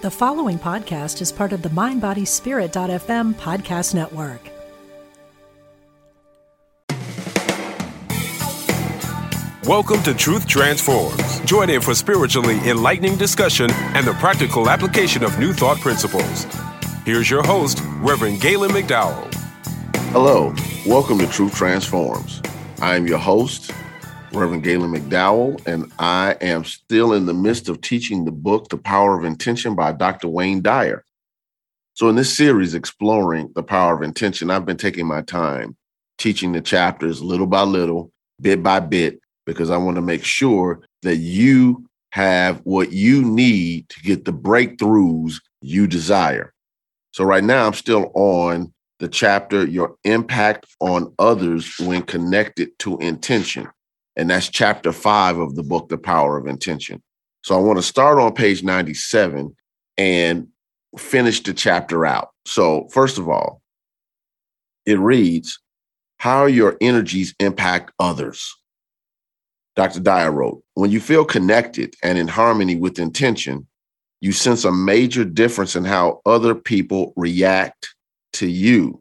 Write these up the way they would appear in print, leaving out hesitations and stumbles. The following podcast is part of the MindBodySpirit.fm podcast network. Welcome to Truth Transforms. Join in for spiritually enlightening discussion and the practical application of new thought principles. Here's your host, Reverend Galen McDowell. Hello. Welcome to Truth Transforms. I am your host, Reverend Galen McDowell, and I am still in the midst of teaching the book, The Power of Intention by Dr. Wayne Dyer. So in this series, Exploring the Power of Intention, I've been taking my time teaching the chapters little by little, bit by bit, because I want to make sure that you have what you need to get the breakthroughs you desire. So right now, I'm still on the chapter, Your Impact on Others When Connected to Intention. And that's chapter 5 of the book, The Power of Intention. So I want to start on page 97 and finish the chapter out. So first of all, it reads, how your energies impact others. Dr. Dyer wrote, when you feel connected and in harmony with intention, you sense a major difference in how other people react to you.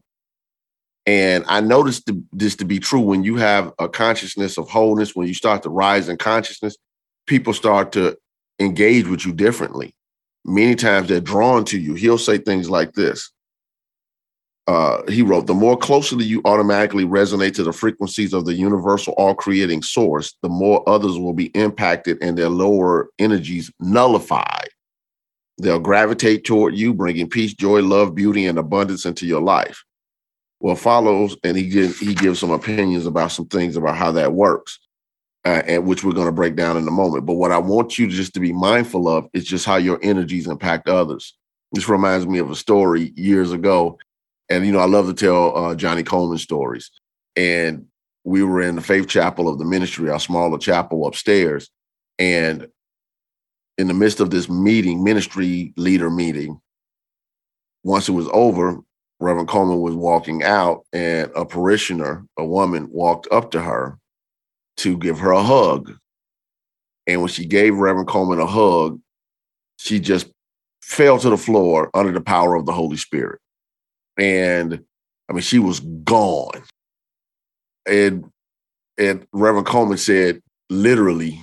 And I noticed this to be true when you have a consciousness of wholeness, when you start to rise in consciousness, people start to engage with you differently. Many times they're drawn to you. He'll say things like this. He wrote, the more closely you automatically resonate to the frequencies of the universal all-creating source, the more others will be impacted and their lower energies nullified. They'll gravitate toward you, bringing peace, joy, love, beauty, and abundance into your life. Well, follows, and he gives some opinions about some things about how that works, and which we're going to break down in a moment. But what I want you just to be mindful of is just how your energies impact others. This reminds me of a story years ago, and I love to tell Johnny Coleman stories. And we were in the Faith Chapel of the ministry, our smaller chapel upstairs, and in the midst of this meeting, ministry leader meeting, once it was over, Reverend Coleman was walking out, and a parishioner, a woman, walked up to her to give her a hug. And when she gave Reverend Coleman a hug, she just fell to the floor under the power of the Holy Spirit. And she was gone. And Reverend Coleman said, literally,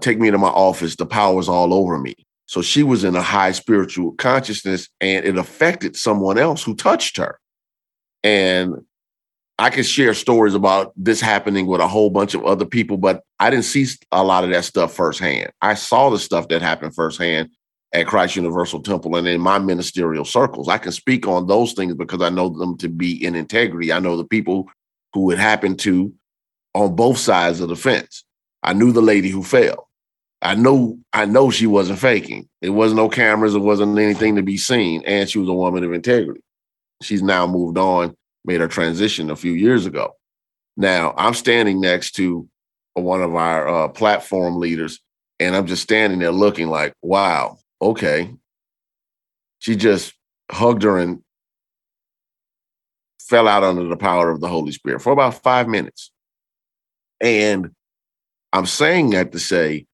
take me to my office. The power's all over me. So she was in a high spiritual consciousness, and it affected someone else who touched her. And I could share stories about this happening with a whole bunch of other people, but I didn't see a lot of that stuff firsthand. I saw the stuff that happened firsthand at Christ Universal Temple and in my ministerial circles. I can speak on those things because I know them to be in integrity. I know the people who it happened to on both sides of the fence. I knew the lady who fell. I know she wasn't faking. It wasn't no cameras. It wasn't anything to be seen. And she was a woman of integrity. She's now moved on, made her transition a few years ago. Now, I'm standing next to one of our platform leaders, and I'm just standing there looking like, wow, okay. She just hugged her and fell out under the power of the Holy Spirit for about 5 minutes. And I'm saying that to say,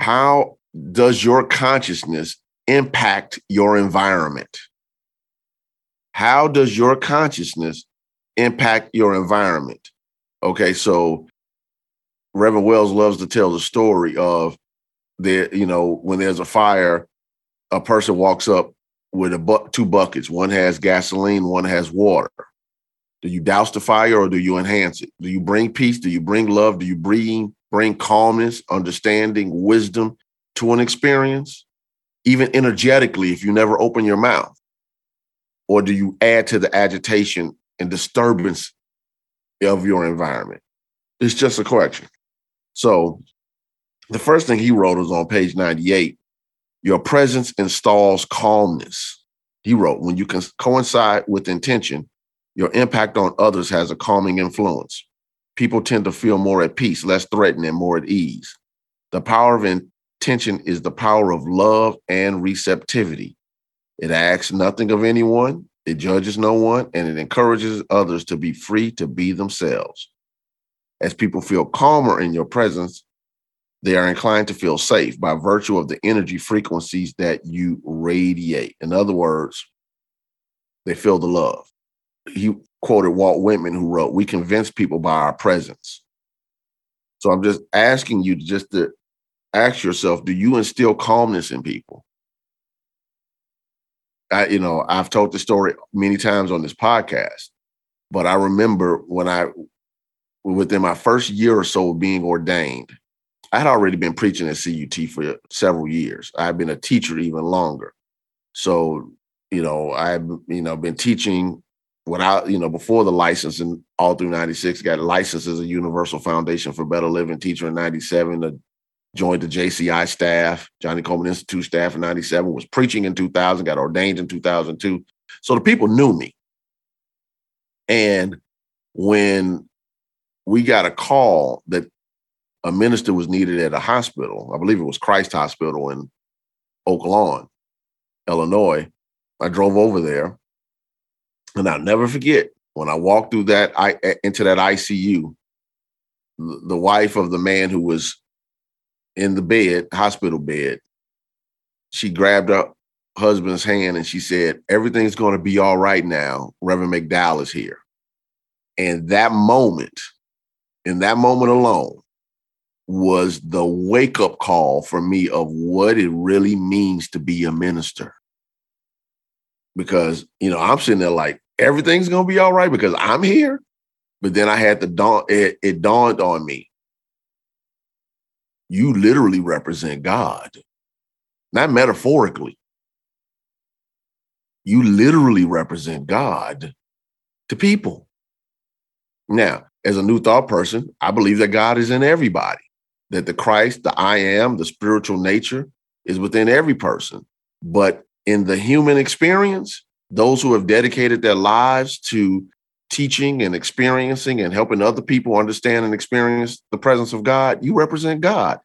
how does your consciousness impact your environment? How does your consciousness impact your environment? Okay, so Reverend Wells loves to tell the story of when there's a fire, a person walks up with two buckets. One has gasoline, one has water. Do you douse the fire or do you enhance it? Do you bring peace? Do you bring love? Do you bring calmness, understanding, wisdom to an experience, even energetically, if you never open your mouth? Or do you add to the agitation and disturbance of your environment? It's just a question. So the first thing he wrote is on page 98. Your presence installs calmness. He wrote, when you can coincide with intention, your impact on others has a calming influence. People tend to feel more at peace, less threatened, and more at ease. The power of intention is the power of love and receptivity. It asks nothing of anyone, it judges no one, and it encourages others to be free to be themselves. As people feel calmer in your presence, they are inclined to feel safe by virtue of the energy frequencies that you radiate. In other words, they feel the love. He quoted Walt Whitman, who wrote, "We convince people by our presence." So I'm just asking you just to ask yourself, do you instill calmness in people? I've told the story many times on this podcast, but I remember within my first year or so of being ordained, I had already been preaching at CUT for several years. I've been a teacher even longer. So, I've, been teaching without, before the license and all through 96, got a license as a Universal Foundation for Better Living teacher in 97, joined the JCI staff, Johnny Coleman Institute staff in 97, was preaching in 2000, got ordained in 2002. So the people knew me. And when we got a call that a minister was needed at a hospital, I believe it was Christ Hospital in Oak Lawn, Illinois, I drove over there. And I'll never forget when I walked through into that ICU, the wife of the man who was in the bed, hospital bed, she grabbed her husband's hand and she said, "Everything's going to be all right now. Reverend McDowell is here." And that moment, in that moment alone, was the wake-up call for me of what it really means to be a minister. Because, I'm sitting there like, everything's going to be all right because I'm here. But then I had it dawned on me. You literally represent God, not metaphorically. You literally represent God to people. Now, as a new thought person, I believe that God is in everybody, that the Christ, the I am, the spiritual nature is within every person. But in the human experience, those who have dedicated their lives to teaching and experiencing and helping other people understand and experience the presence of God, you represent God.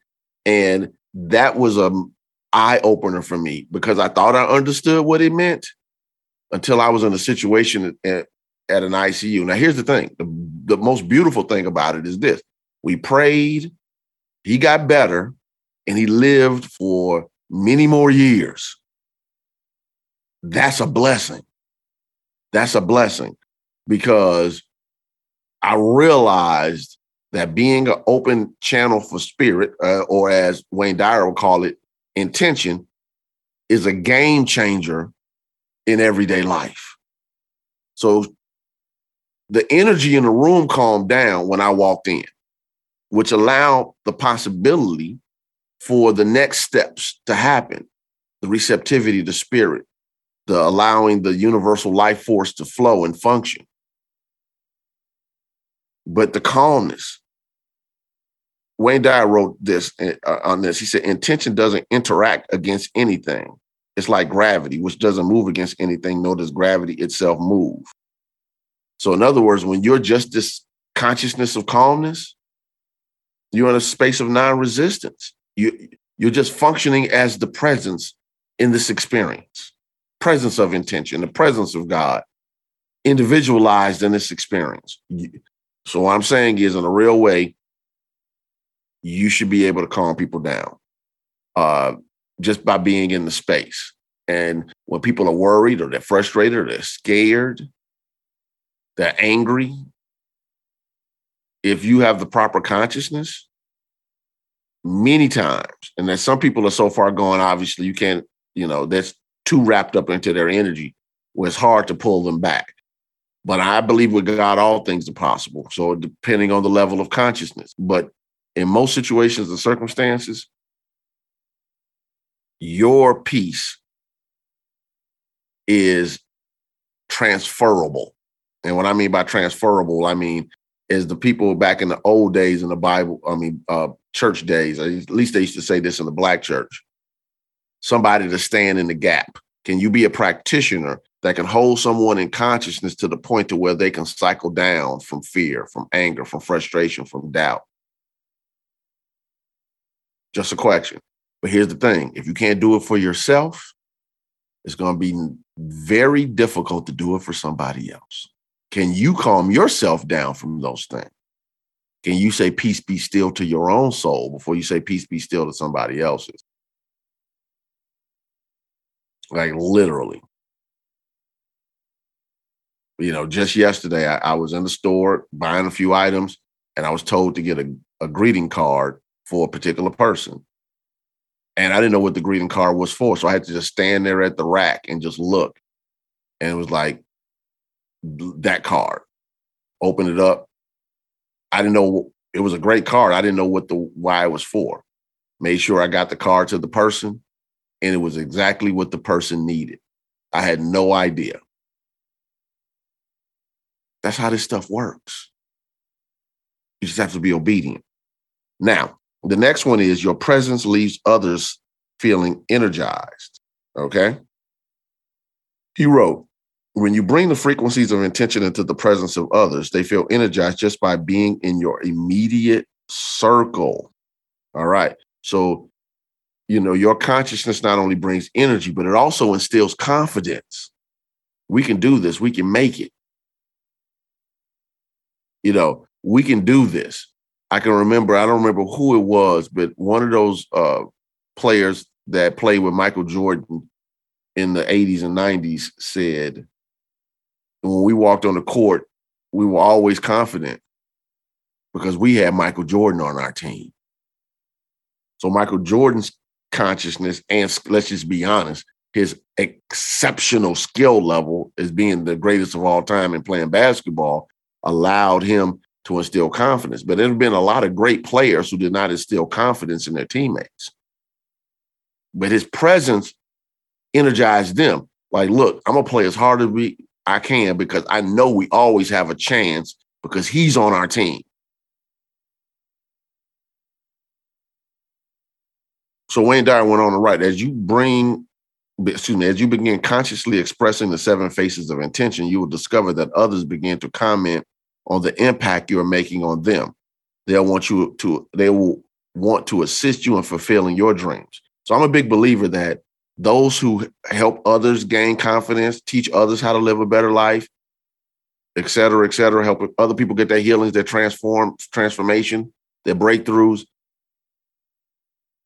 And that was an eye-opener for me because I thought I understood what it meant until I was in a situation at an ICU. Now, here's the thing. The most beautiful thing about it is this. We prayed, he got better, and he lived for many more years. That's a blessing. That's a blessing. Because I realized that being an open channel for spirit, or as Wayne Dyer would call it, intention, is a game changer in everyday life. So the energy in the room calmed down when I walked in, which allowed the possibility for the next steps to happen, the receptivity to spirit, the allowing the universal life force to flow and function. But the calmness. Wayne Dyer wrote this on this. He said, intention doesn't interact against anything. It's like gravity, which doesn't move against anything, nor does gravity itself move. So in other words, when you're just this consciousness of calmness, you're in a space of non-resistance. You're just functioning as the presence in this experience, presence of intention, the presence of God, individualized in this experience. So what I'm saying is, in a real way, you should be able to calm people down just by being in the space. And when people are worried or they're frustrated or they're scared, they're angry, if you have the proper consciousness, many times, and that some people are so far gone, obviously, you can't, that's too wrapped up into their energy where it's hard to pull them back. But I believe with God, all things are possible. So depending on the level of consciousness, but in most situations and circumstances, your peace is transferable. And what I mean by transferable, I mean, is the people back in the old days in the Bible, church days, at least they used to say this in the Black church, somebody to stand in the gap. Can you be a practitioner that can hold someone in consciousness to the point to where they can cycle down from fear, from anger, from frustration, from doubt? Just a question. But here's the thing. If you can't do it for yourself, it's going to be very difficult to do it for somebody else. Can you calm yourself down from those things? Can you say peace be still to your own soul before you say peace be still to somebody else's? Like literally. You know, just yesterday, I was in the store buying a few items and I was told to get a greeting card for a particular person. And I didn't know what the greeting card was for. So I had to just stand there at the rack and just look. And it was like that card. Open it up. I didn't know. It was a great card. I didn't know why it was for. Made sure I got the card to the person. And it was exactly what the person needed. I had no idea. That's how this stuff works. You just have to be obedient. Now, the next one is your presence leaves others feeling energized. Okay? He wrote, when you bring the frequencies of intention into the presence of others, they feel energized just by being in your immediate circle. All right. So, you know, your consciousness not only brings energy, but it also instills confidence. We can do this. We can make it. You know, we can do this. I can remember, I don't remember who it was, but one of those players that played with Michael Jordan in the 80s and 90s said, when we walked on the court, we were always confident because we had Michael Jordan on our team. So Michael Jordan's consciousness and, let's just be honest, his exceptional skill level as being the greatest of all time in playing basketball allowed him to instill confidence. But there have been a lot of great players who did not instill confidence in their teammates. But his presence energized them. Like, look, I'm going to play as hard as I can because I know we always have a chance because he's on our team. So Wayne Dyer went on to write, as you begin consciously expressing the seven faces of intention, you will discover that others begin to comment on the impact you are making on them. They will want to assist you in fulfilling your dreams. So I'm a big believer that those who help others gain confidence, teach others how to live a better life, et cetera, help other people get their healings, their transformation, their breakthroughs.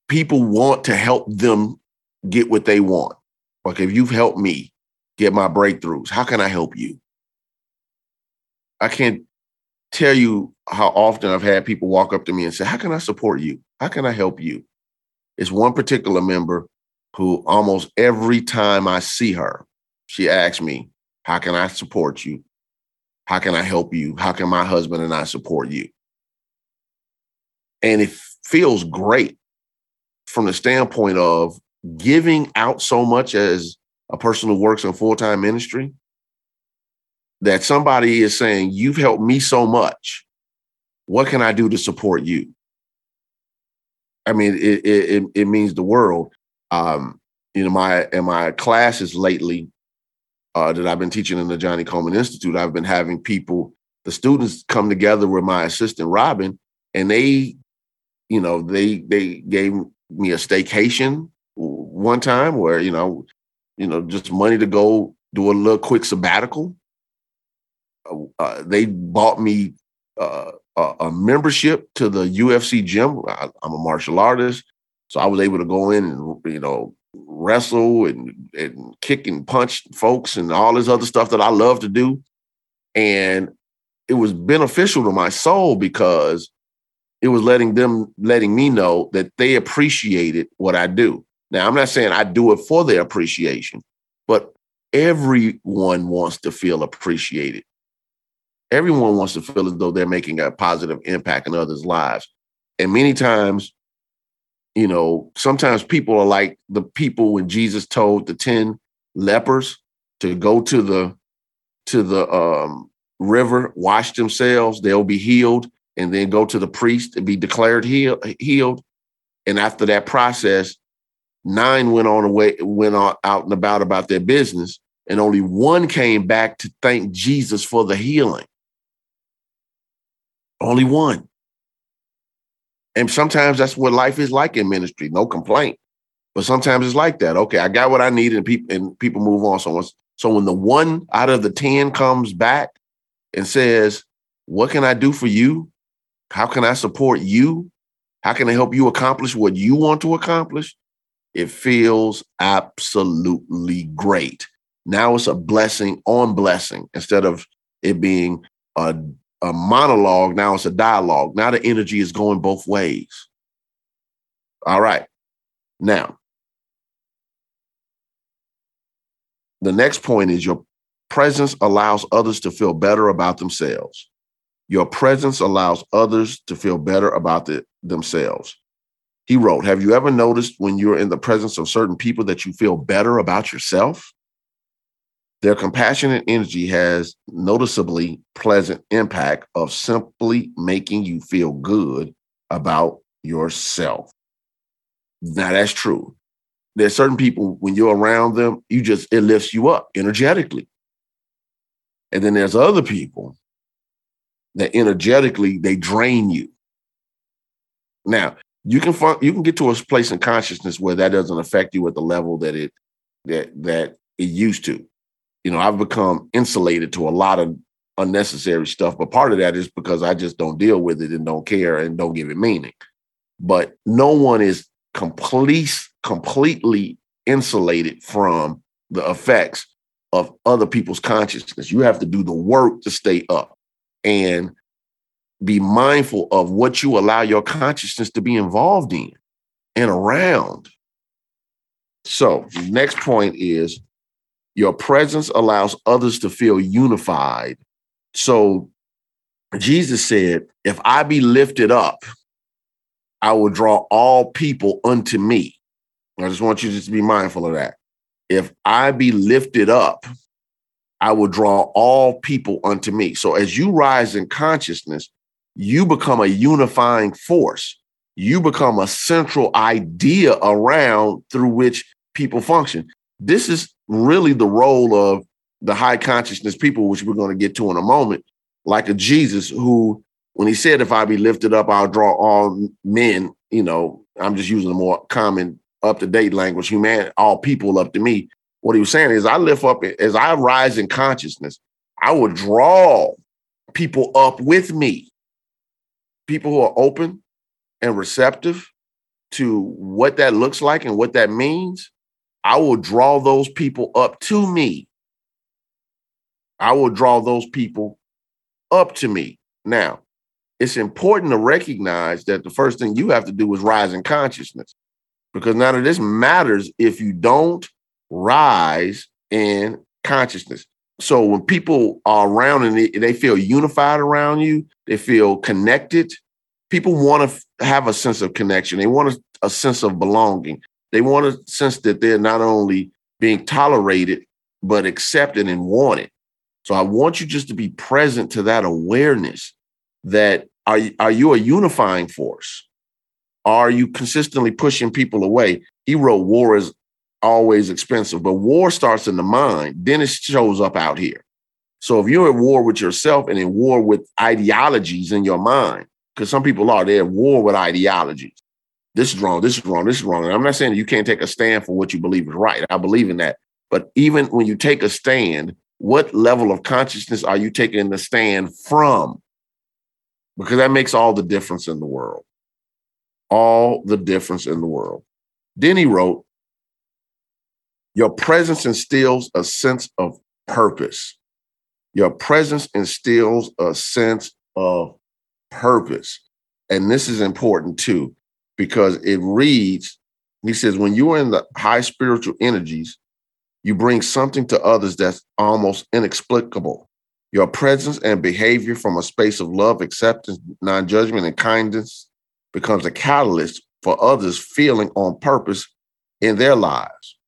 People want to help them get what they want. Like, if you've helped me get my breakthroughs, how can I help you? I can't tell you how often I've had people walk up to me and say, how can I support you? How can I help you? It's one particular member who almost every time I see her, she asks me, how can I support you? How can I help you? How can my husband and I support you? And it feels great from the standpoint of giving out so much as a person who works in full-time ministry, that somebody is saying, you've helped me so much. What can I do to support you? I mean, it means the world. In my classes lately that I've been teaching in the Johnny Coleman Institute, I've been having the students come together with my assistant, Robin, and they gave me a staycation one time where, just money to go do a little quick sabbatical. They bought me a membership to the UFC gym. I'm a martial artist, so I was able to go in and, wrestle and kick and punch folks and all this other stuff that I love to do. And it was beneficial to my soul because it was letting me know that they appreciated what I do. Now, I'm not saying I do it for their appreciation, but everyone wants to feel appreciated. Everyone wants to feel as though they're making a positive impact in others' lives. And many times, sometimes people are like the people when Jesus told the 10 lepers to go to the river, wash themselves, they'll be healed, and then go to the priest and be declared healed. And after that process, 9 went out and about their business, and only one came back to thank Jesus for the healing. Only one. And sometimes that's what life is like in ministry. No complaint. But sometimes it's like that. Okay, I got what I needed, and people move on. So when the one out of the 10 comes back and says, what can I do for you? How can I support you? How can I help you accomplish what you want to accomplish? It feels absolutely great. Now it's a blessing on blessing. Instead of it being a monologue, now it's a dialogue. Now the energy is going both ways. All right. Now, the next point is your presence allows others to feel better about themselves. Your presence allows others to feel better about themselves. He wrote, have you ever noticed when you're in the presence of certain people that you feel better about yourself? Their compassionate energy has noticeably pleasant impact of simply making you feel good about yourself. Now, that's true. There's certain people, when you're around them, it lifts you up energetically. And then there's other people that energetically, they drain you. Now, you can get to a place in consciousness where that doesn't affect you at the level that it used to. You know, I've become insulated to a lot of unnecessary stuff, but part of that is because I just don't deal with it and don't care and don't give it meaning. But no one is completely insulated from the effects of other people's consciousness. You have to do the work to stay up and be mindful of what you allow your consciousness to be involved in and around. So the next point is, your presence allows others to feel unified. So Jesus said, if I be lifted up, I will draw all people unto me. I just want you just to be mindful of that. If I be lifted up, I will draw all people unto me. So as you rise in consciousness, you become a unifying force. You become a central idea around through which people function. This is really the role of the high consciousness people, which we're going to get to in a moment, like a Jesus who, when he said, if I be lifted up, I'll draw all men, you know, I'm just using the more common up-to-date language, humanity, all people up to me. What he was saying is as I rise in consciousness, I will draw people up with me. People who are open and receptive to what that looks like and what that means. I will draw those people up to me. Now, it's important to recognize that the first thing you have to do is rise in consciousness, because none of this matters if you don't rise in consciousness. So when people are around and they feel unified around you, they feel connected. People want to have a sense of connection. They want a sense of belonging. They want to sense that they're not only being tolerated, but accepted and wanted. So I want you just to be present to that awareness that are you a unifying force? Are you consistently pushing people away? He wrote, war is always expensive, but war starts in the mind. Then it shows up out here. So if you're at war with yourself and in war with ideologies in your mind, because some people are, they're at war with ideologies. This is wrong, this is wrong, this is wrong. And I'm not saying that you can't take a stand for what you believe is right. I believe in that. But even when you take a stand, what level of consciousness are you taking the stand from? Because that makes all the difference in the world. All the difference in the world. Then he wrote, your presence instills a sense of purpose. Your presence instills a sense of purpose. And this is important too. Because it reads, he says, when you are in the high spiritual energies, you bring something to others that's almost inexplicable. Your presence and behavior from a space of love, acceptance, non-judgment, and kindness becomes a catalyst for others feeling on purpose in their lives.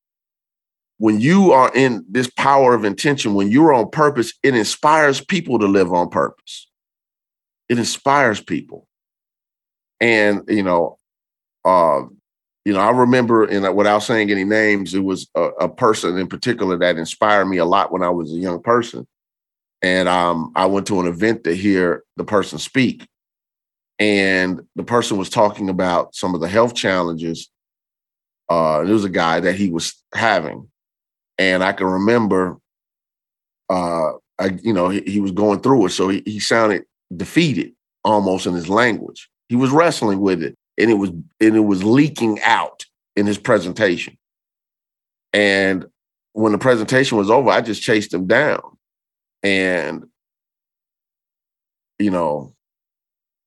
When you are in this power of intention, when you're on purpose, it inspires people to live on purpose. It inspires people. And, I remember, and without saying any names, it was a person in particular that inspired me a lot when I was a young person. And I went to an event to hear the person speak. And the person was talking about some of the health challenges. It was a guy that he was having. And I can remember, he was going through it. So he sounded defeated, almost in his language. He was wrestling with it, and it was leaking out in his presentation. And when the presentation was over, I just chased him down. And, you know,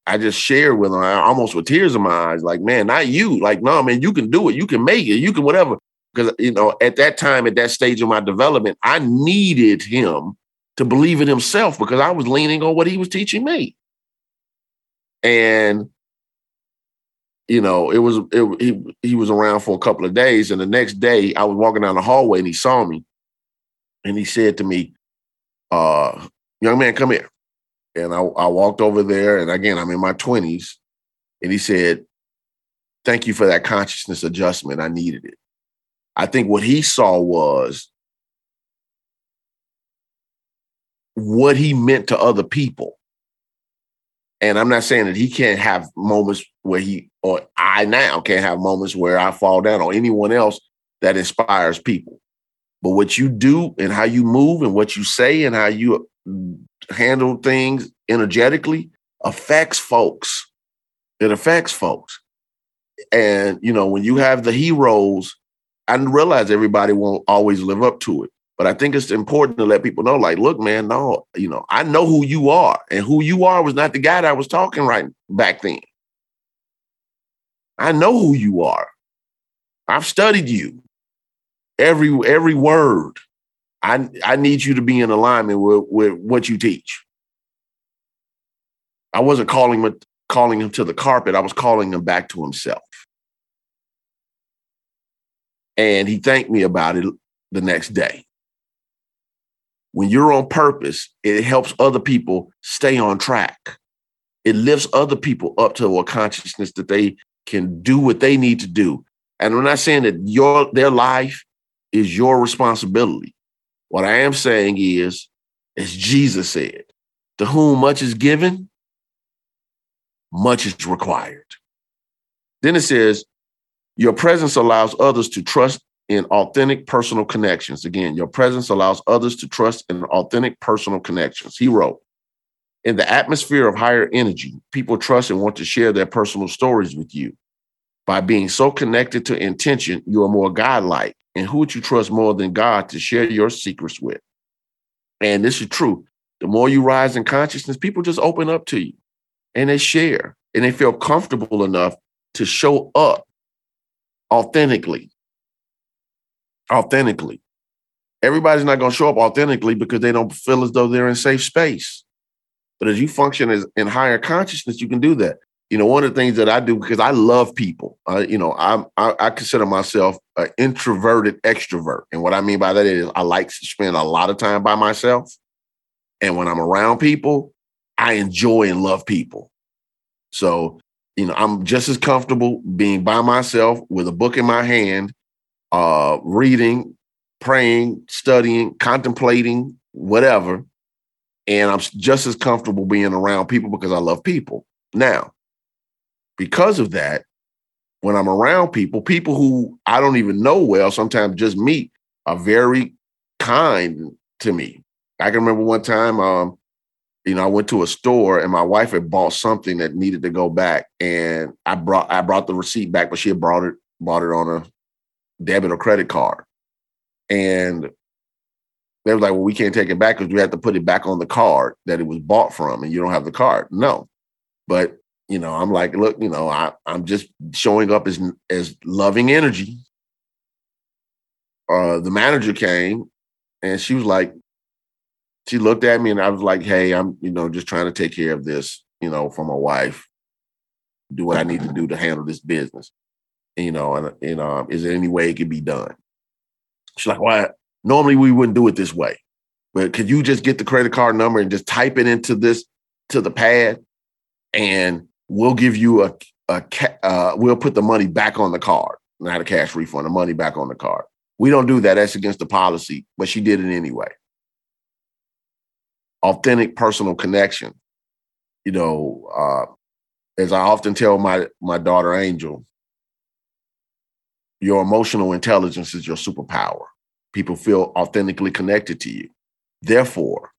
I just shared with him, almost with tears in my eyes, like, man, not you. Like, no, man, you can do it. You can make it. You can whatever. Because, you know, at that time, at that stage of my development, I needed him to believe in himself because I was leaning on what he was teaching me. And, you know, he was around for a couple of days. And the next day I was walking down the hallway and he saw me and he said to me, young man, come here. And I walked over there. And again, I'm in my 20s. And he said, thank you for that consciousness adjustment. I needed it. I think what he saw was what he meant to other people. And I'm not saying that he can't have moments where he, or I now can't have moments where I fall down, or anyone else that inspires people. But what you do and how you move and what you say and how you handle things energetically affects folks. It affects folks. And, you know, when you have the heroes, I realize everybody won't always live up to it. But I think it's important to let people know, like, look, man, no, you know, I know who you are, and who you are was not the guy that I was talking right back then. I know who you are. I've studied you. Every word. I need you to be in alignment with what you teach. I wasn't calling him to the carpet. I was calling him back to himself. And he thanked me about it the next day. When you're on purpose, it helps other people stay on track. It lifts other people up to a consciousness that they can do what they need to do. And I'm not saying that their life is your responsibility. What I am saying is, as Jesus said, to whom much is given, much is required. Then it says, your presence allows others to trust in authentic personal connections. Again, your presence allows others to trust in authentic personal connections. He wrote, in the atmosphere of higher energy, people trust and want to share their personal stories with you. By being so connected to intention, you are more godlike. And who would you trust more than God to share your secrets with? And this is true. The more you rise in consciousness, people just open up to you and they share and they feel comfortable enough to show up authentically. Everybody's not going to show up authentically because they don't feel as though they're in safe space. But as you function in higher consciousness, you can do that. You know, one of the things that I do, because I love people, you know, I consider myself an introverted extrovert. And what I mean by that is I like to spend a lot of time by myself. And when I'm around people, I enjoy and love people. So, you know, I'm just as comfortable being by myself with a book in my hand, reading, praying, studying, contemplating, whatever. And I'm just as comfortable being around people because I love people. Now, because of that, when I'm around people who I don't even know well, sometimes just meet, are very kind to me. I can remember one time, you know, I went to a store and my wife had bought something that needed to go back. And I brought the receipt back, but she had bought it on a debit or credit card. And they were like, well, we can't take it back because we have to put it back on the card that it was bought from, and you don't have the card. No. But, you know, I'm like, look, you know, I'm just showing up as loving energy. The manager came and she was like, she looked at me and I was like, hey, I'm, you know, just trying to take care of this, you know, for my wife, do what I need to do to handle this business. You know, and is there any way it could be done? She's like, well, normally we wouldn't do it this way, but could you just get the credit card number and just type it into this, to the pad, and we'll give you we'll put the money back on the card, not a cash refund, the money back on the card. We don't do that. That's against the policy, but she did it anyway. Authentic personal connection. You know, as I often tell my daughter, Angel, your emotional intelligence is your superpower. People feel authentically connected to you. Therefore,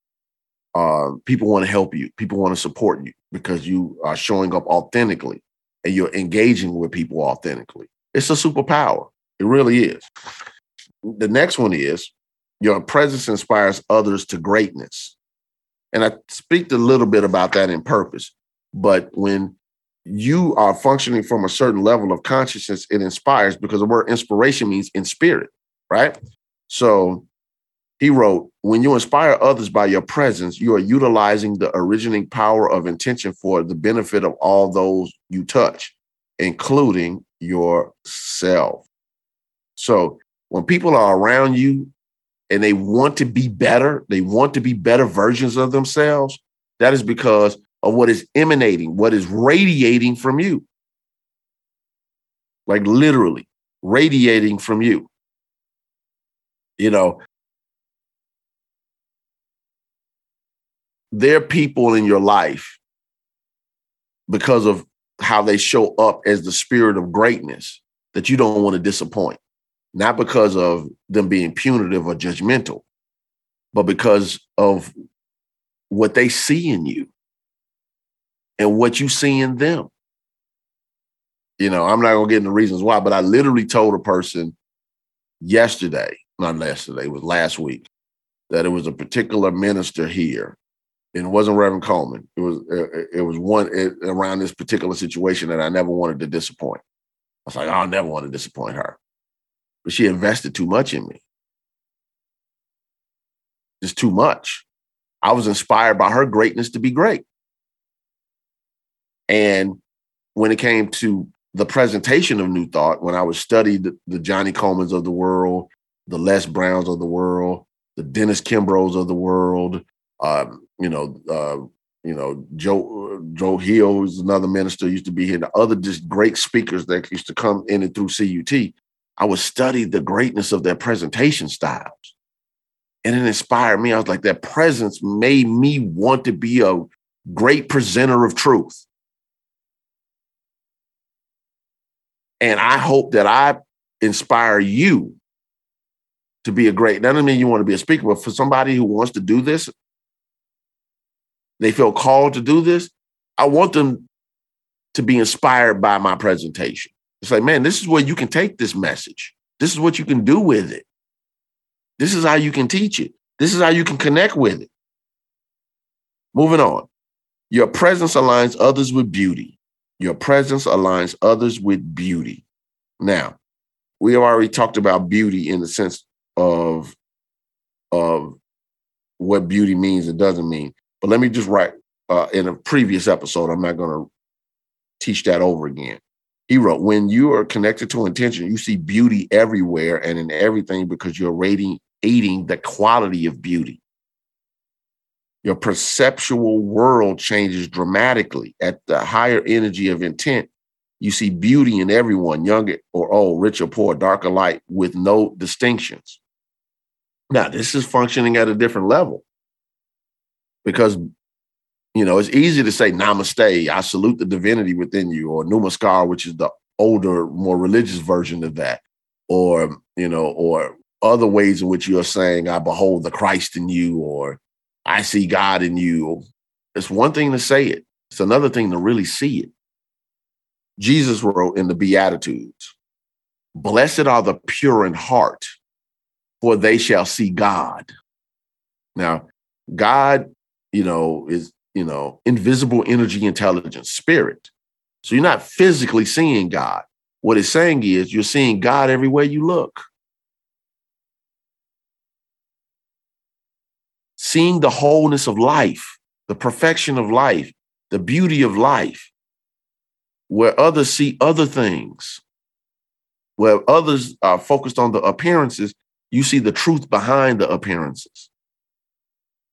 people want to help you. People want to support you because you are showing up authentically and you're engaging with people authentically. It's a superpower. It really is. The next one is your presence inspires others to greatness. And I speak a little bit about that in purpose. But when you are functioning from a certain level of consciousness, it inspires, because the word inspiration means in spirit, right? So he wrote, when you inspire others by your presence, you are utilizing the originating power of intention for the benefit of all those you touch, including yourself. So when people are around you and they want to be better, they want to be better versions of themselves, that is because of what is emanating, what is radiating from you. Like literally radiating from you. You know, there are people in your life because of how they show up as the spirit of greatness that you don't want to disappoint. Not because of them being punitive or judgmental, but because of what they see in you. And what you see in them. You know, I'm not going to get into reasons why, but I literally told a person last week, that it was a particular minister here. And it wasn't Reverend Coleman. It was one around this particular situation that I never wanted to disappoint. I was like, I'll never want to disappoint her. But she invested too much in me. Just too much. I was inspired by her greatness to be great. And when it came to the presentation of New Thought, when I was studied the Johnny Colemans of the world, the Les Browns of the world, the Dennis Kimbros of the world, Joe Hill, who's another minister, used to be here, and the other just great speakers that used to come in and through CUT, I was studied the greatness of their presentation styles. And it inspired me. I was like, their presence made me want to be a great presenter of truth. And I hope that I inspire you to be a great, that doesn't mean you want to be a speaker, but for somebody who wants to do this, they feel called to do this, I want them to be inspired by my presentation. It's like, man, this is where you can take this message. This is what you can do with it. This is how you can teach it. This is how you can connect with it. Moving on. Your presence aligns others with beauty. Your presence aligns others with beauty. Now, we have already talked about beauty in the sense of what beauty means and doesn't mean. But let me just write in a previous episode. I'm not going to teach that over again. He wrote, when you are connected to intention, you see beauty everywhere and in everything because you're radiating the quality of beauty. Your perceptual world changes dramatically. At the higher energy of intent, you see beauty in everyone, young or old, rich or poor, dark or light, with no distinctions. Now, this is functioning at a different level because, you know, it's easy to say namaste, I salute the divinity within you, or namaskar, which is the older, more religious version of that, or, you know, or other ways in which you're saying, I behold the Christ in you, or I see God in you. It's one thing to say it. It's another thing to really see it. Jesus wrote in the Beatitudes, blessed are the pure in heart, for they shall see God. Now, God, you know, is, you know, invisible energy, intelligence, spirit. So you're not physically seeing God. What it's saying is you're seeing God everywhere you look. Seeing the wholeness of life, the perfection of life, the beauty of life, where others see other things, where others are focused on the appearances, you see the truth behind the appearances.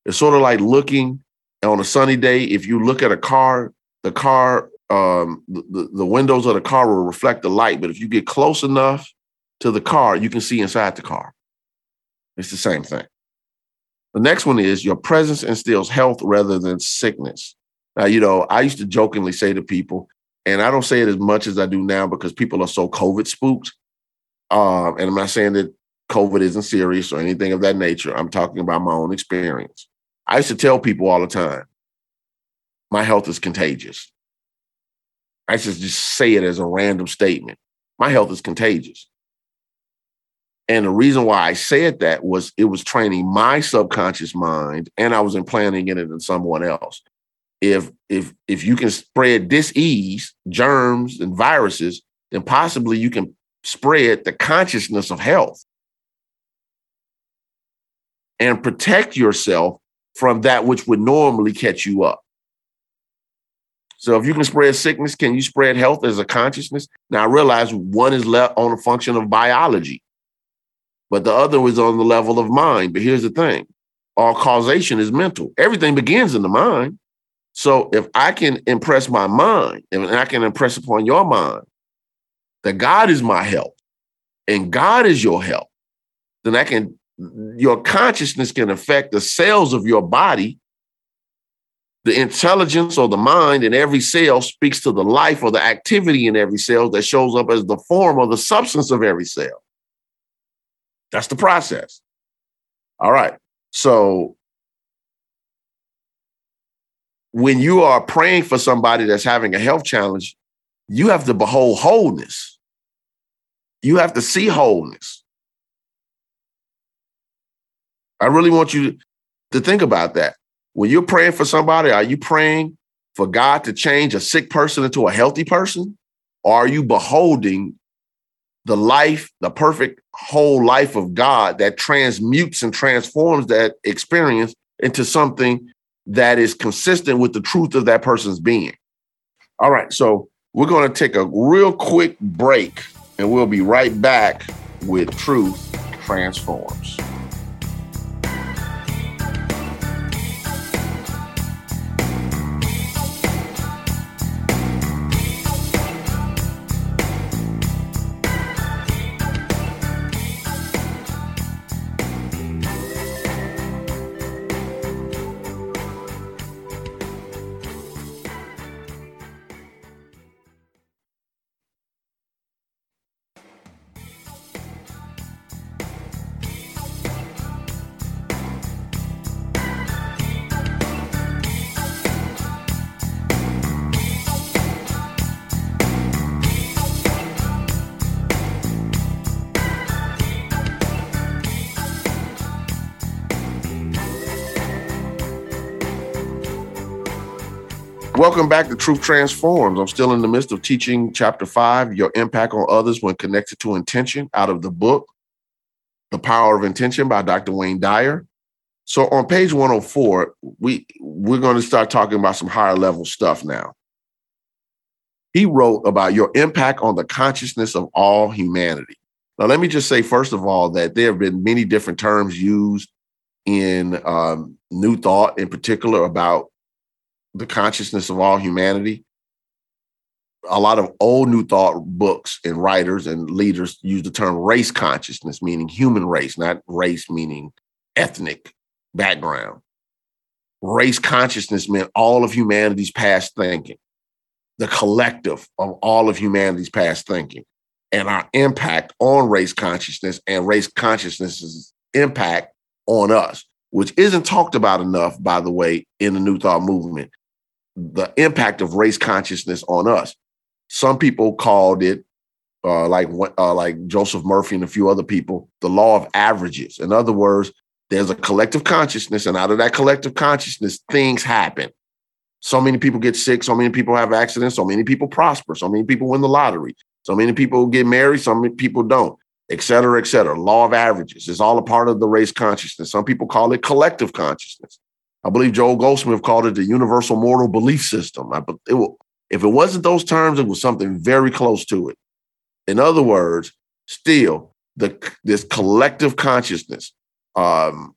It's sort of like looking on a sunny day. If you look at a car, the car, the windows of the car will reflect the light. But if you get close enough to the car, you can see inside the car. It's the same thing. The next one is your presence instills health rather than sickness. Now, you know, I used to jokingly say to people, and I don't say it as much as I do now because people are so COVID spooked. And I'm not saying that COVID isn't serious or anything of that nature. I'm talking about my own experience. I used to tell people all the time, my health is contagious. I used to just say it as a random statement. My health is contagious. And the reason why I said that was it was training my subconscious mind, and I was implanting it in someone else. If you can spread dis-ease, germs, and viruses, then possibly you can spread the consciousness of health and protect yourself from that which would normally catch you up. So if you can spread sickness, can you spread health as a consciousness? Now I realize one is left on a function of biology, but the other is on the level of mind. But here's the thing. All causation is mental. Everything begins in the mind. So if I can impress my mind, and I can impress upon your mind that God is my help and God is your help, then your consciousness can affect the cells of your body. The intelligence or the mind in every cell speaks to the life or the activity in every cell that shows up as the form or the substance of every cell. That's the process. All right. So when you are praying for somebody that's having a health challenge, you have to behold wholeness. You have to see wholeness. I really want you to think about that. When you're praying for somebody, are you praying for God to change a sick person into a healthy person? Or are you beholding the life, the perfect whole life of God that transmutes and transforms that experience into something that is consistent with the truth of that person's being? All right, so we're going to take a real quick break, and we'll be right back with Truth Transforms. Welcome back to Truth Transforms. I'm still in the midst of teaching Chapter 5, Your Impact on Others When Connected to Intention, out of the book, The Power of Intention by Dr. Wayne Dyer. So on page 104, we're going to start talking about some higher level stuff now. He wrote about your impact on the consciousness of all humanity. Now, let me just say, first of all, that there have been many different terms used in New Thought, in particular, about the consciousness of all humanity. A lot of old New Thought books and writers and leaders use the term race consciousness, meaning human race, not race meaning ethnic background. Race consciousness meant all of humanity's past thinking, the collective of all of humanity's past thinking, and our impact on race consciousness and race consciousness's impact on us, which isn't talked about enough, by the way, in the New Thought movement. The impact of race consciousness on us. Some people called it, like Joseph Murphy and a few other people, the law of averages. In other words, there's a collective consciousness, and out of that collective consciousness, things happen. So many people get sick. So many people have accidents. So many people prosper. So many people win the lottery. So many people get married. So many people don't, et cetera, et cetera. Law of averages is all a part of the race consciousness. Some people call it collective consciousness. I believe Joel Goldsmith called it the universal moral belief system. If it wasn't those terms, it was something very close to it. In other words, still, this collective consciousness. Some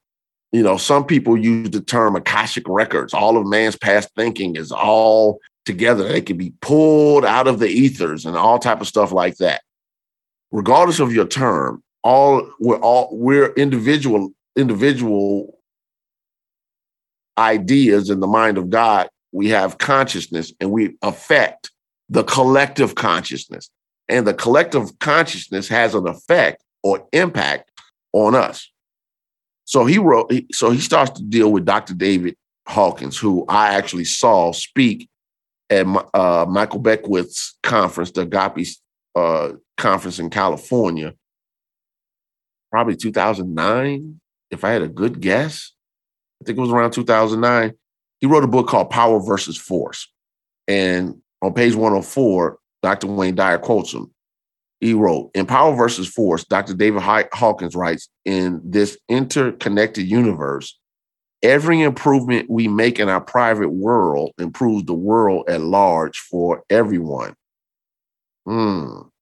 people use the term Akashic records. All of man's past thinking is all together. They can be pulled out of the ethers and all type of stuff like that. Regardless of your term, we're individual ideas in the mind of God. We have consciousness, and we affect the collective consciousness, and the collective consciousness has an effect or impact on us. So he wrote, so he starts to deal with Dr. David Hawkins, who I actually saw speak at Michael Beckwith's conference, the Agape conference in California, probably 2009. If I had a good guess, I think it was around 2009. He wrote a book called Power versus Force. And on page 104, Dr. Wayne Dyer quotes him. He wrote, in Power versus Force, Dr. David Hawkins writes, in this interconnected universe, every improvement we make in our private world improves the world at large for everyone. Then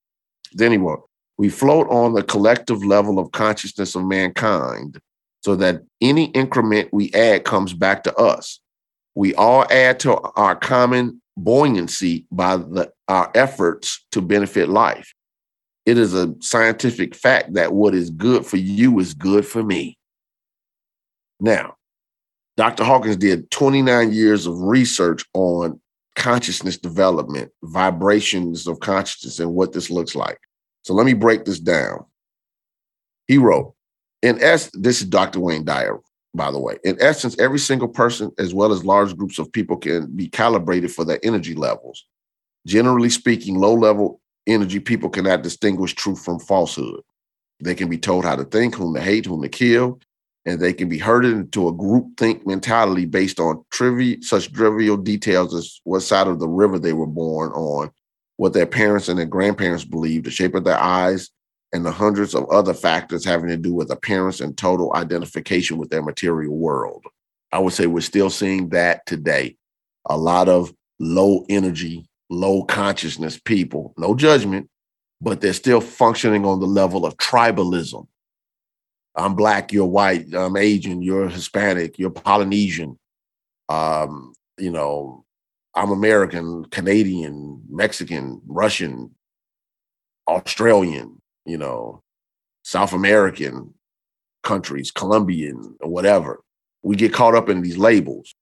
he wrote, we float on the collective level of consciousness of mankind so that any increment we add comes back to us. We all add to our common buoyancy by our efforts to benefit life. It is a scientific fact that what is good for you is good for me. Now, Dr. Hawkins did 29 years of research on consciousness development, vibrations of consciousness, and what this looks like. So let me break this down. He wrote, in essence, this is Dr. Wayne Dyer, by the way. In essence, every single person, as well as large groups of people, can be calibrated for their energy levels. Generally speaking, low-level energy people cannot distinguish truth from falsehood. They can be told how to think, whom to hate, whom to kill, and they can be herded into a groupthink mentality based on trivial details as what side of the river they were born on, what their parents and their grandparents believed, the shape of their eyes, and the hundreds of other factors having to do with appearance and total identification with their material world. I would say we're still seeing that today. A lot of low energy, low consciousness people, no judgment, but they're still functioning on the level of tribalism. I'm Black, you're white, I'm Asian, you're Hispanic, you're Polynesian, I'm American, Canadian, Mexican, Russian, Australian, South American countries, Colombian, or whatever. We get caught up in these labels.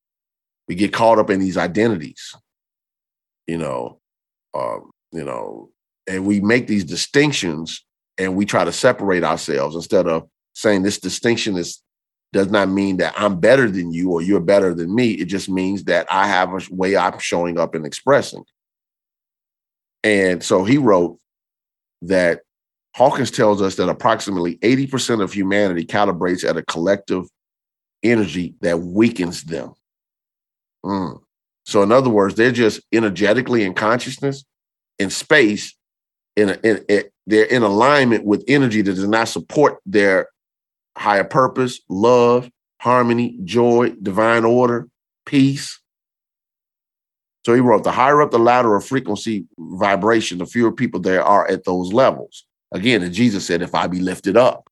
We get caught up in these identities. And we make these distinctions and we try to separate ourselves instead of saying this distinction does not mean that I'm better than you or you're better than me. It just means that I have a way I'm showing up and expressing. And so he wrote that Hawkins tells us that approximately 80% of humanity calibrates at a collective energy that weakens them. So in other words, they're just energetically in consciousness, in space, they're in alignment with energy that does not support their higher purpose, love, harmony, joy, divine order, peace. So he wrote, the higher up the ladder of frequency vibration, the fewer people there are at those levels. Again, as Jesus said, if I be lifted up.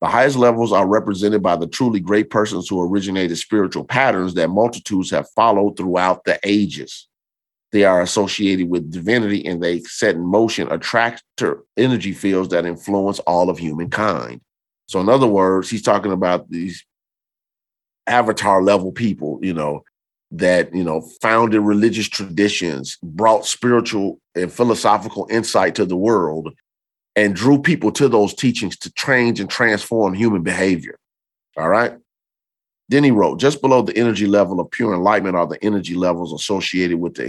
The highest levels are represented by the truly great persons who originated spiritual patterns that multitudes have followed throughout the ages. They are associated with divinity and they set in motion attractor energy fields that influence all of humankind. So in other words, he's talking about these avatar level people, that, founded religious traditions, brought spiritual and philosophical insight to the world, and drew people to those teachings to change and transform human behavior. All right. Then he wrote, just below the energy level of pure enlightenment are the energy levels associated with the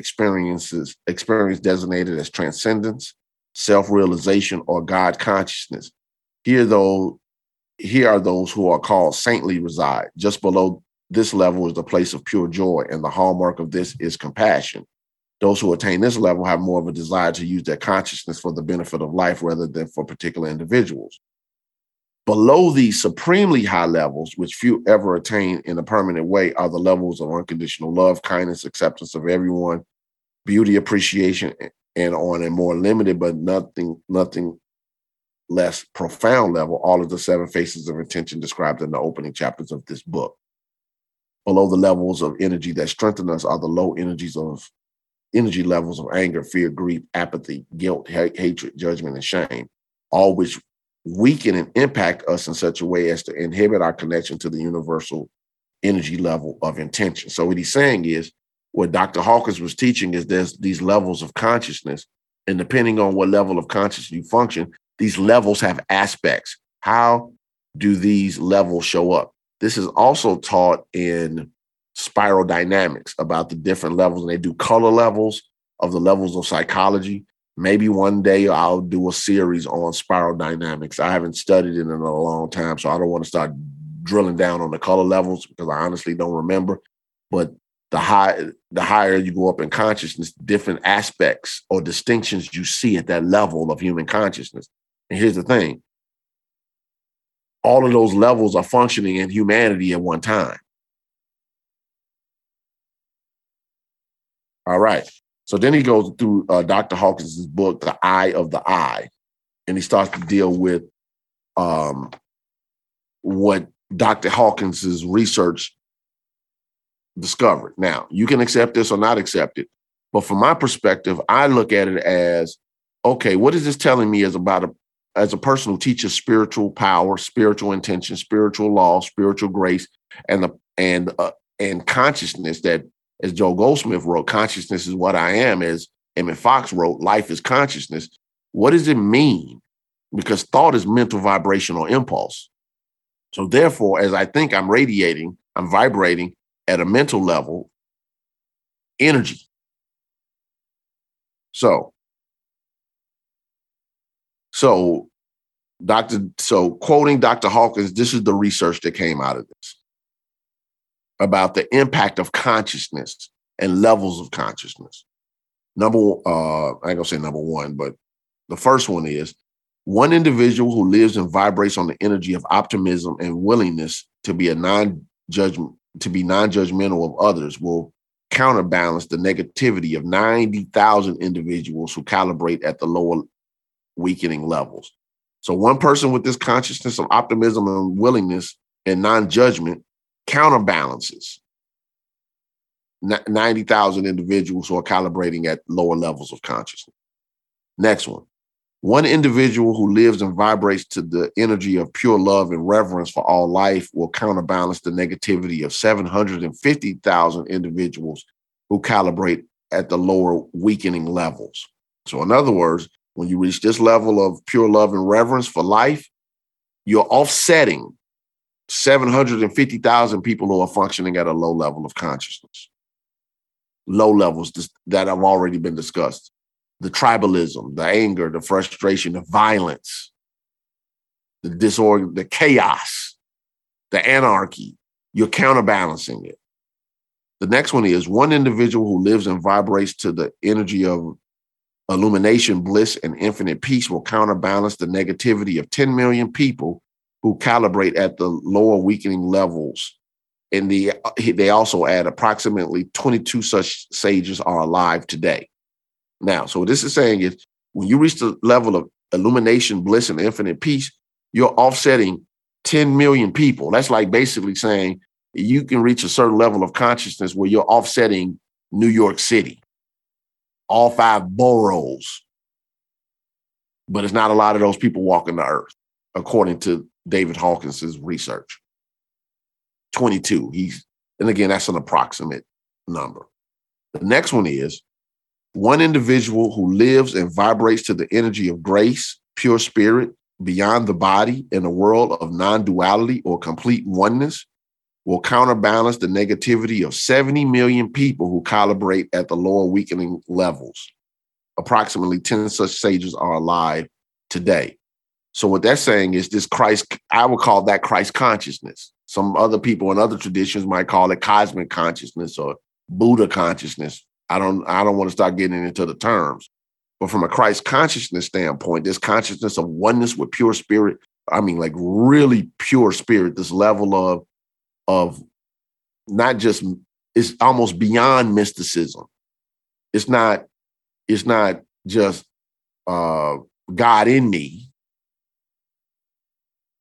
experience designated as transcendence, self-realization, or God consciousness. Here are those who are called saintly reside. Just below this level is the place of pure joy, and the hallmark of this is compassion. Those who attain this level have more of a desire to use their consciousness for the benefit of life rather than for particular individuals. Below these supremely high levels, which few ever attain in a permanent way, are the levels of unconditional love, kindness, acceptance of everyone, beauty, appreciation, and on a more limited but nothing less profound level, all of the seven faces of intention described in the opening chapters of this book. Below the levels of energy that strengthen us are the low energies of energy levels of anger, fear, grief, apathy, guilt, hatred, judgment, and shame, all which weaken and impact us in such a way as to inhibit our connection to the universal energy level of intention. So what he's saying is, what Dr. Hawkins was teaching is there's these levels of consciousness, and depending on what level of consciousness you function, these levels have aspects. How do these levels show up? This is also taught in spiral dynamics about the different levels, and they do color levels of the levels of psychology. Maybe one day I'll do a series on spiral dynamics. I haven't studied it in a long time, so I don't want to start drilling down on the color levels because I honestly don't remember. But the higher you go up in consciousness, different aspects or distinctions you see at that level of human consciousness. And here's the thing. All of those levels are functioning in humanity at one time. All right. So then he goes through Dr. Hawkins' book, The Eye of the Eye, and he starts to deal with what Dr. Hawkins' research discovered. Now, you can accept this or not accept it, but from my perspective, I look at it as, okay, what is this telling me as about as a person who teaches spiritual power, spiritual intention, spiritual law, spiritual grace, and consciousness that, as Joe Goldsmith wrote, consciousness is what I am. As Emmett Fox wrote, life is consciousness. What does it mean? Because thought is mental vibrational impulse. So therefore, as I think, I'm radiating, I'm vibrating at a mental level, energy. So quoting Dr. Hawkins, this is the research that came out of this, about the impact of consciousness and levels of consciousness. I ain't gonna say number one, but the first one is one individual who lives and vibrates on the energy of optimism and willingness to be non-judgmental of others will counterbalance the negativity of 90,000 individuals who calibrate at the lower weakening levels. So one person with this consciousness of optimism and willingness and non-judgment counterbalances 90,000 individuals who are calibrating at lower levels of consciousness. Next one. One individual who lives and vibrates to the energy of pure love and reverence for all life will counterbalance the negativity of 750,000 individuals who calibrate at the lower weakening levels. So in other words, when you reach this level of pure love and reverence for life, you're offsetting 750,000 people who are functioning at a low level of consciousness. Low levels that have already been discussed. The tribalism, the anger, the frustration, the violence, the disorder, the chaos, the anarchy. You're counterbalancing it. The next one is one individual who lives and vibrates to the energy of illumination, bliss, and infinite peace will counterbalance the negativity of 10 million people who calibrate at the lower weakening levels. And they also add approximately 22 such sages are alive today. Now, so what this is saying is when you reach the level of illumination, bliss, and infinite peace, you're offsetting 10 million people. That's like basically saying you can reach a certain level of consciousness where you're offsetting New York City, all five boroughs. But it's not a lot of those people walking the earth, according to David Hawkins' research. 22. And again, that's an approximate number. The next one is one individual who lives and vibrates to the energy of grace, pure spirit, beyond the body, in a world of non-duality or complete oneness will counterbalance the negativity of 70 million people who calibrate at the lower weakening levels. Approximately 10 such sages are alive today. So what that's saying is this Christ, I would call that Christ consciousness. Some other people in other traditions might call it cosmic consciousness or Buddha consciousness. I don't want to start getting into the terms. But from a Christ consciousness standpoint, this consciousness of oneness with pure spirit, I mean, like really pure spirit, this level of not just, it's almost beyond mysticism. It's not just God in me,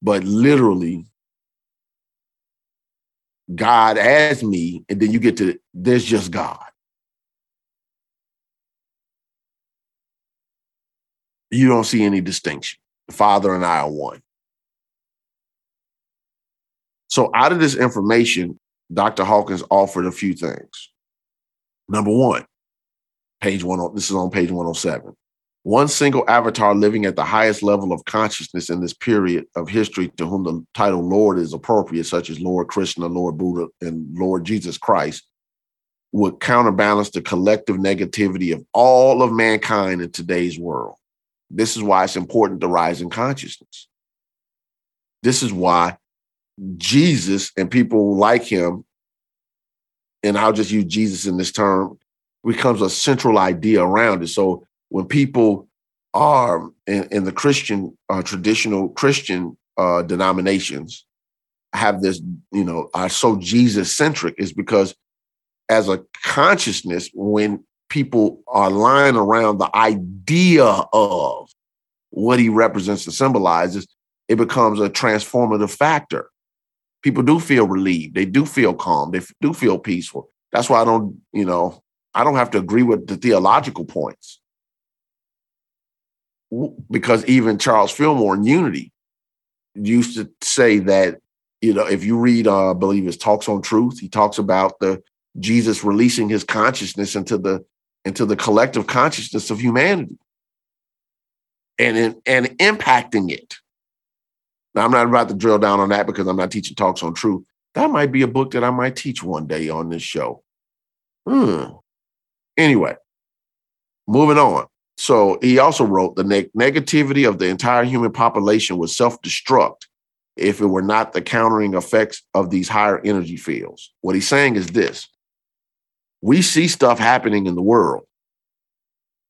but literally God as me, and then you get to, there's just God. You don't see any distinction. The Father and I are one. So out of this information, Dr. Hawkins offered a few things. Number one, this is on page 107. one single avatar living at the highest level of consciousness in this period of history to whom the title Lord is appropriate, such as Lord Krishna, Lord Buddha, and Lord Jesus Christ, would counterbalance the collective negativity of all of mankind in today's world. This is why it's important to rise in consciousness. This is why Jesus and people like him, and I'll just use Jesus in this term, becomes a central idea around it. So when people are in the Christian, traditional Christian denominations have this, you know, are so Jesus-centric, is because as a consciousness, when people are lying around the idea of what he represents and symbolizes, it becomes a transformative factor. People do feel relieved. They do feel calm. They do feel peaceful. That's why I don't have to agree with the theological points, because even Charles Fillmore in Unity used to say that, you know, if you read, I believe his Talks on Truth, he talks about the Jesus releasing his consciousness into the collective consciousness of humanity and impacting it. Now, I'm not about to drill down on that because I'm not teaching Talks on Truth. That might be a book that I might teach one day on this show. Anyway, moving on. So he also wrote, the negativity of the entire human population would self-destruct if it were not the countering effects of these higher energy fields. What he's saying is this. We see stuff happening in the world.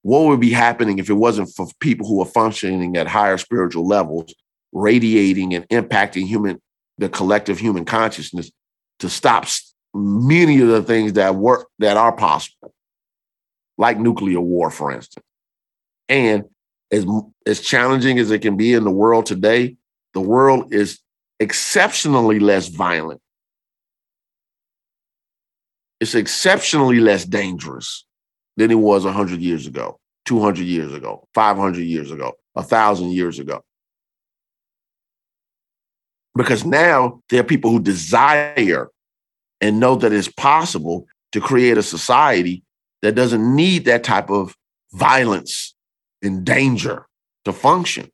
What would be happening if it wasn't for people who are functioning at higher spiritual levels, radiating and impacting the collective human consciousness to stop many of the things that are possible, like nuclear war, for instance. And as challenging as it can be in the world today, the world is exceptionally less violent. It's exceptionally less dangerous than it was 100 years ago, 200 years ago, 500 years ago, 1,000 years ago. Because now there are people who desire and know that it's possible to create a society that doesn't need that type of violence and danger to function.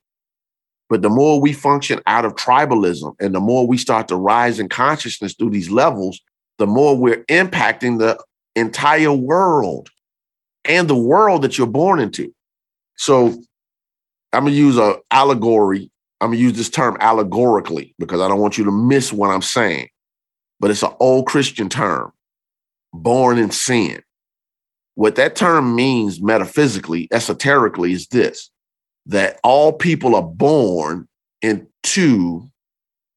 But the more we function out of tribalism and the more we start to rise in consciousness through these levels, the more we're impacting the entire world and the world that you're born into. So I'm going to use an allegory. I'm going to use this term allegorically because I don't want you to miss what I'm saying. But it's an old Christian term, born in sin. What that term means metaphysically, esoterically, is this, that all people are born into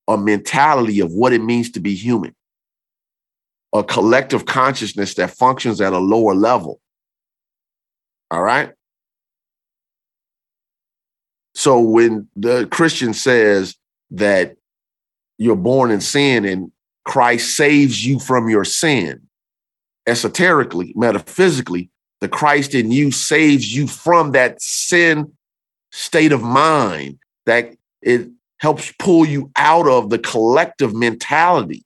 a mentality of what it means to be human, a collective consciousness that functions at a lower level. All right? So when the Christian says that you're born in sin and Christ saves you from your sin, esoterically, metaphysically, the Christ in you saves you from that sin state of mind, that it helps pull you out of the collective mentality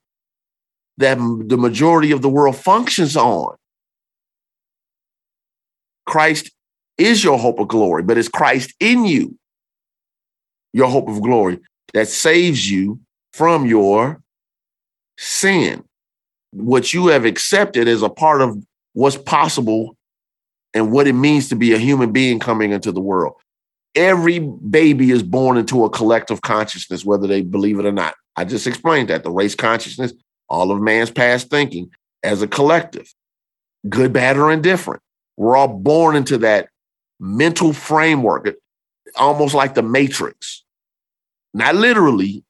that the majority of the world functions on. Christ is your hope of glory, but it's Christ in you, your hope of glory, that saves you from your sin, what you have accepted as a part of what's possible and what it means to be a human being coming into the world. Every baby is born into a collective consciousness, whether they believe it or not. I just explained that, the race consciousness, all of man's past thinking as a collective, good, bad, or indifferent. We're all born into that mental framework, almost like the Matrix. Not literally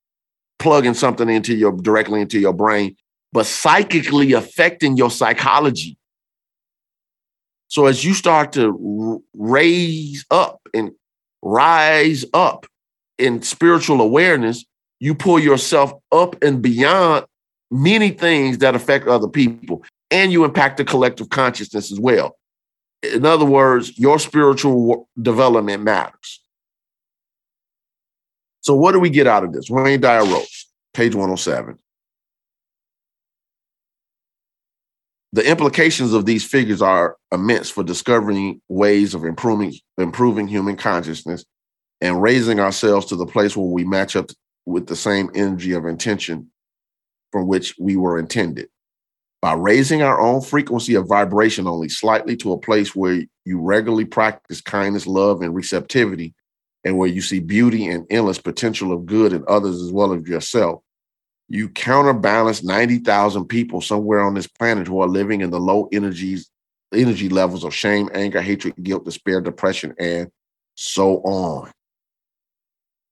plugging something directly into your brain, but psychically affecting your psychology. So as you start to rise up in spiritual awareness, you pull yourself up and beyond many things that affect other people, and you impact the collective consciousness as well. In other words, your spiritual development matters. So what do we get out of this? Wayne Dyer wrote, page 107. The implications of these figures are immense for discovering ways of improving human consciousness and raising ourselves to the place where we match up with the same energy of intention from which we were intended. By raising our own frequency of vibration only slightly to a place where you regularly practice kindness, love, and receptivity, and where you see beauty and endless potential of good in others as well as yourself, you counterbalance 90,000 people somewhere on this planet who are living in the low energy levels of shame, anger, hatred, guilt, despair, depression, and so on.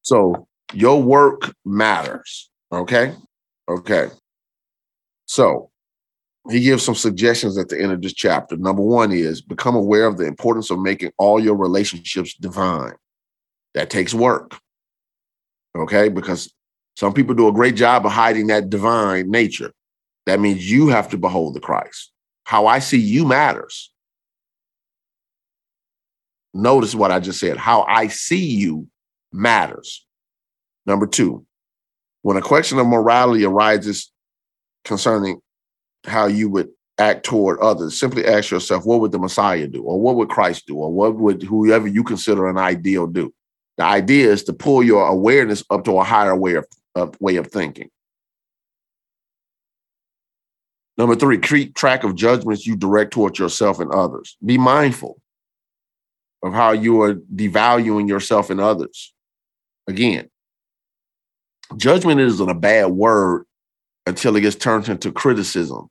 So your work matters, okay? Okay. So he gives some suggestions at the end of this chapter. Number one is become aware of the importance of making all your relationships divine. That takes work, okay? Because some people do a great job of hiding that divine nature. That means you have to behold the Christ. How I see you matters. Notice what I just said. How I see you matters. Number two, when a question of morality arises concerning how you would act toward others, simply ask yourself, what would the Messiah do? Or what would Christ do? Or what would whoever you consider an ideal do? The idea is to pull your awareness up to a higher way of thinking. Number three, keep track of judgments you direct towards yourself and others. Be mindful of how you are devaluing yourself and others. Again, judgment isn't a bad word until it gets turned into criticism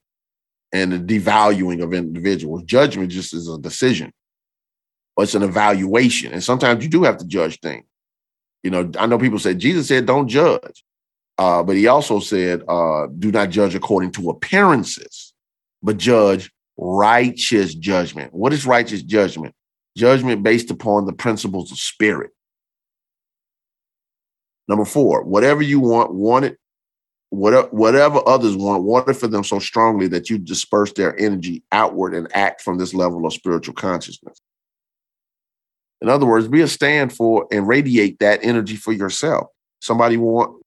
and the devaluing of individuals. Judgment just is a decision. Or it's an evaluation. And sometimes you do have to judge things. You know, I know people say, Jesus said, don't judge. But he also said, do not judge according to appearances, but judge righteous judgment. What is righteous judgment? Judgment based upon the principles of spirit. Number four, whatever you want it. Whatever others want it for them so strongly that you disperse their energy outward and act from this level of spiritual consciousness. In other words, be a stand for and radiate that energy for yourself. Somebody wants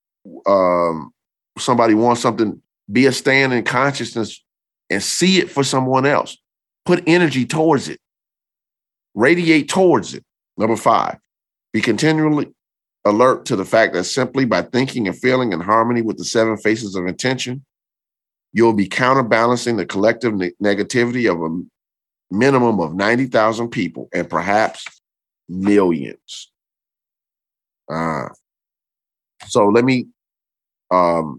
something, be a stand in consciousness and see it for someone else. Put energy towards it. Radiate towards it. Number five, be continually alert to the fact that simply by thinking and feeling in harmony with the seven faces of intention, you'll be counterbalancing the collective negativity of a minimum of 90,000 people and perhaps millions. So let me quote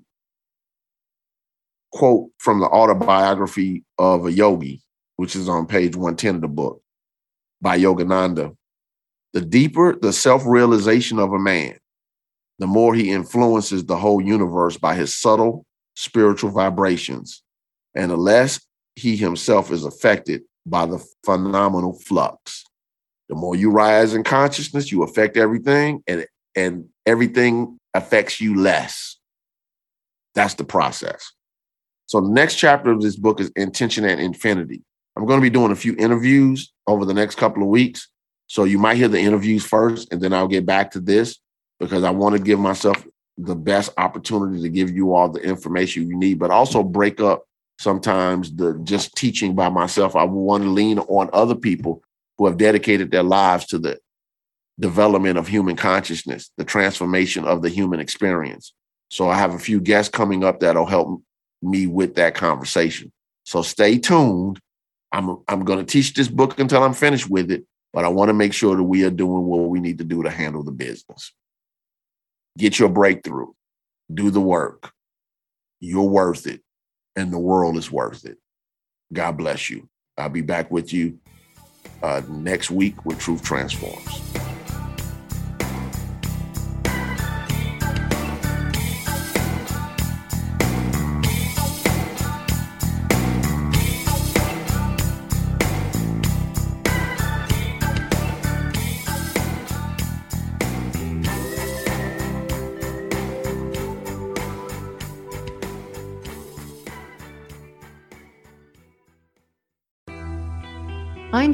from the Autobiography of a Yogi, which is on page 110 of the book by Yogananda. The deeper the self-realization of a man, the more he influences the whole universe by his subtle spiritual vibrations, and the less he himself is affected by the phenomenal flux. The more you rise in consciousness, you affect everything, and everything affects you less. That's the process. So the next chapter of this book is Intention and Infinity. I'm going to be doing a few interviews over the next couple of weeks. So you might hear the interviews first, and then I'll get back to this because I want to give myself the best opportunity to give you all the information you need, but also break up sometimes the just teaching by myself. I want to lean on other people who have dedicated their lives to the development of human consciousness, the transformation of the human experience. So I have a few guests coming up that'll help me with that conversation. So stay tuned. I'm going to teach this book until I'm finished with it, but I want to make sure that we are doing what we need to do to handle the business. Get your breakthrough. Do the work. You're worth it, and the world is worth it. God bless you. I'll be back with you next week with Truth Transforms. I'm